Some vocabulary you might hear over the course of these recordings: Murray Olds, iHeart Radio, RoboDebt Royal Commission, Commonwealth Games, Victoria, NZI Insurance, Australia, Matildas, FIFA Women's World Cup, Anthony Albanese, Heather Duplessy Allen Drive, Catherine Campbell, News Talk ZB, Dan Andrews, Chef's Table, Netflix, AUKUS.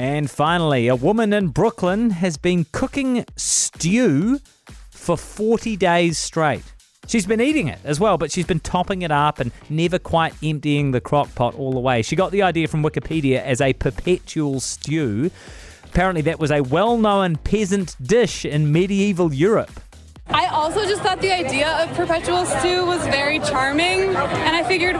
And finally, a woman in Brooklyn has been cooking stew for 40 days straight. She's been eating it as well, but she's been topping it up and never quite emptying the crock pot all the way. She got the idea from Wikipedia as a perpetual stew. Apparently that was a well-known peasant dish in medieval Europe. I also just thought the idea of perpetual stew was very charming, and I figured,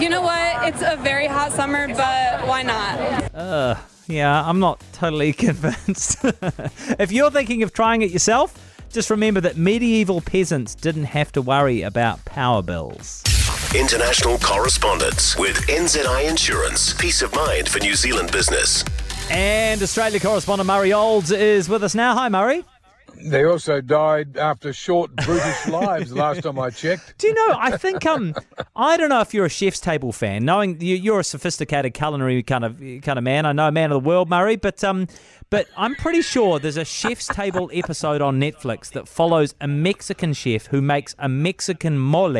you know what, it's a very hot summer, but why not? Yeah, I'm not totally convinced. If you're thinking of trying it yourself, just remember that medieval peasants didn't have to worry about power bills. International correspondence with NZI Insurance. Peace of mind for New Zealand business. And Australia correspondent Murray Olds is with us now. Hi, Murray. They also died after short, brutish lives last time I checked. Do you know, I think, I don't know if you're a Chef's Table fan, knowing you're a sophisticated culinary kind of man. I know, a man of the world, Murray, but I'm pretty sure there's a Chef's Table episode on Netflix that follows a Mexican chef who makes a Mexican mole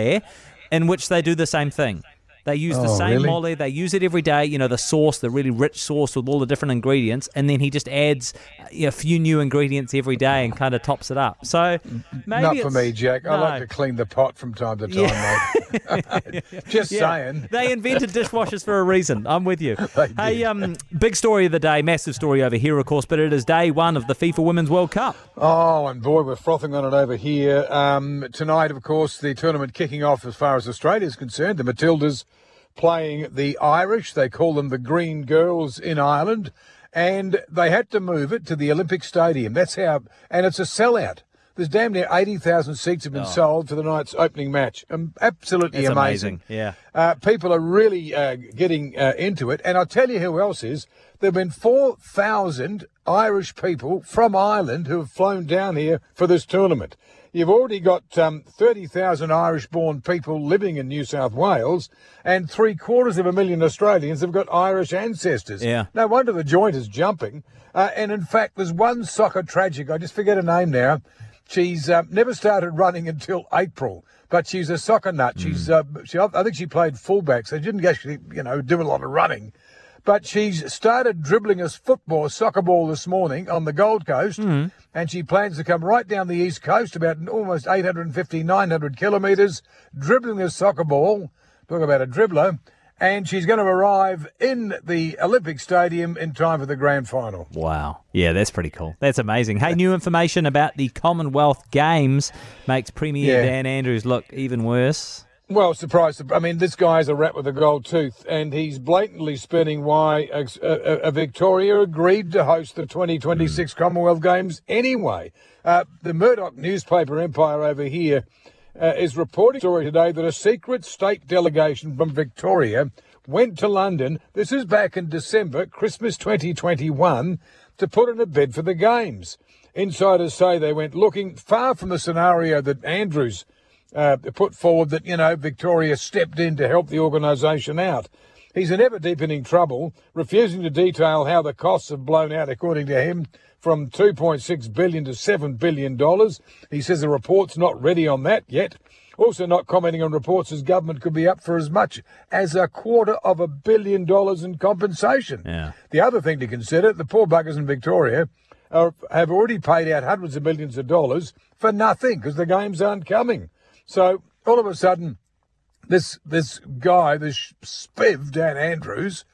in which they do the same thing. They use the same mole, they use it every day, you know, the sauce, the really rich sauce with all the different ingredients, and then he just adds a few new ingredients every day and kind of tops it up. So maybe not for me, Jack. No. I like to clean the pot from time to time, mate. Just saying. They invented dishwashers for a reason. I'm with you. Hey, big story of the day, massive story over here, of course, but it is day one of the FIFA Women's World Cup. Oh, and boy, we're frothing on it over here. Tonight, of course, the tournament kicking off as far as Australia is concerned. The Matildas playing the Irish. They call them the Green Girls in Ireland, and they had to move it to the Olympic Stadium. That's how, and it's a sellout. There's damn near 80,000 seats have been sold for the night's opening match. Absolutely it's amazing. Yeah, people are really getting into it, and I'll tell you who else is. There have been 4,000 Irish people from Ireland who have flown down here for this tournament. You've already got 30,000 Irish-born people living in New South Wales, and 750,000 Australians have got Irish ancestors. Yeah. No wonder the joint is jumping. And, in fact, there's one soccer tragic. I just forget her name now. She's never started running until April, but she's a soccer nut. She's I think she played fullback, so she didn't actually, do a lot of running. But she's started dribbling a soccer ball this morning on the Gold Coast, and she plans to come right down the East Coast, about almost 850, 900 kilometres, dribbling a soccer ball. Talk about a dribbler. And she's going to arrive in the Olympic Stadium in time for the grand final. Wow. Yeah, that's pretty cool. That's amazing. Hey, new information about the Commonwealth Games makes Premier Dan Andrews look even worse. Well, surprise. I mean, this guy's a rat with a gold tooth, and he's blatantly spinning why Victoria agreed to host the 2026 Commonwealth Games anyway. The Murdoch newspaper empire over here is reporting story today that a secret state delegation from Victoria went to London, this is back in December, Christmas 2021, to put in a bid for the Games. Insiders say they went looking far from the scenario that Andrews put forward that, Victoria stepped in to help the organisation out. He's in ever-deepening trouble, refusing to detail how the costs have blown out, according to him, from $2.6 billion to $7 billion. He says the report's not ready on that yet. Also not commenting on reports as government could be up for as much as $250 million in compensation. Yeah. The other thing to consider, the poor buggers in Victoria have already paid out hundreds of millions of dollars for nothing because the games aren't coming. So, all of a sudden, this guy, this spiv, Dan Andrews,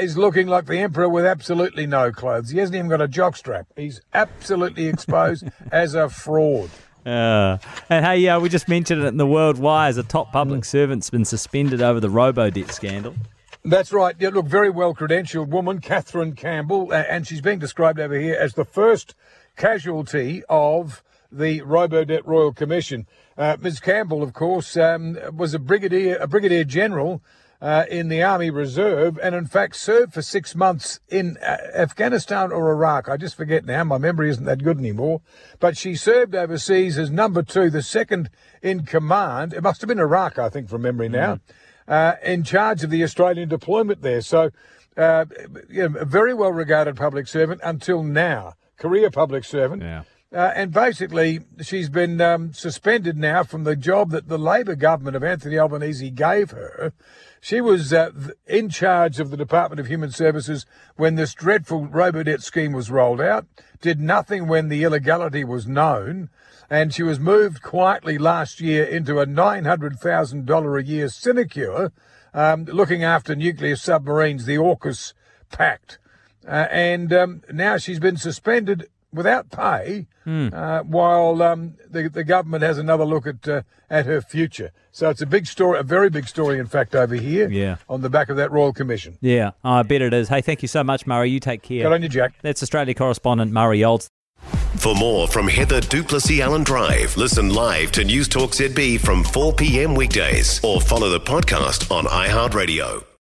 is looking like the emperor with absolutely no clothes. He hasn't even got a jockstrap. He's absolutely exposed as a fraud. And hey, we just mentioned it in the World Wires. A top public servant's been suspended over the RoboDebt scandal. That's right. Yeah, look, very well-credentialed woman, Catherine Campbell, and she's being described over here as the first casualty of the RoboDebt Royal Commission. Ms. Campbell, of course, was a brigadier general in the Army Reserve, and in fact served for 6 months in Afghanistan or Iraq. I just forget now. My memory isn't that good anymore. But she served overseas as number two, the second in command. It must have been Iraq, I think, from memory now, in charge of the Australian deployment there. So, a very well-regarded public servant until now, career public servant. Yeah. And basically, she's been suspended now from the job that the Labor government of Anthony Albanese gave her. She was in charge of the Department of Human Services when this dreadful RoboDebt scheme was rolled out, did nothing when the illegality was known, and she was moved quietly last year into a $900,000 a year sinecure looking after nuclear submarines, the AUKUS pact. Now she's been suspended without pay while the government has another look at her future. So it's a big story, a very big story, in fact, over here on the back of that Royal Commission. Yeah, I bet it is. Hey, thank you so much, Murray. You take care. Good on you, Jack. That's Australia correspondent Murray Olds. For more from Heather Duplessy Allen Drive, listen live to News Talk ZB from 4 p.m. weekdays or follow the podcast on iHeart Radio.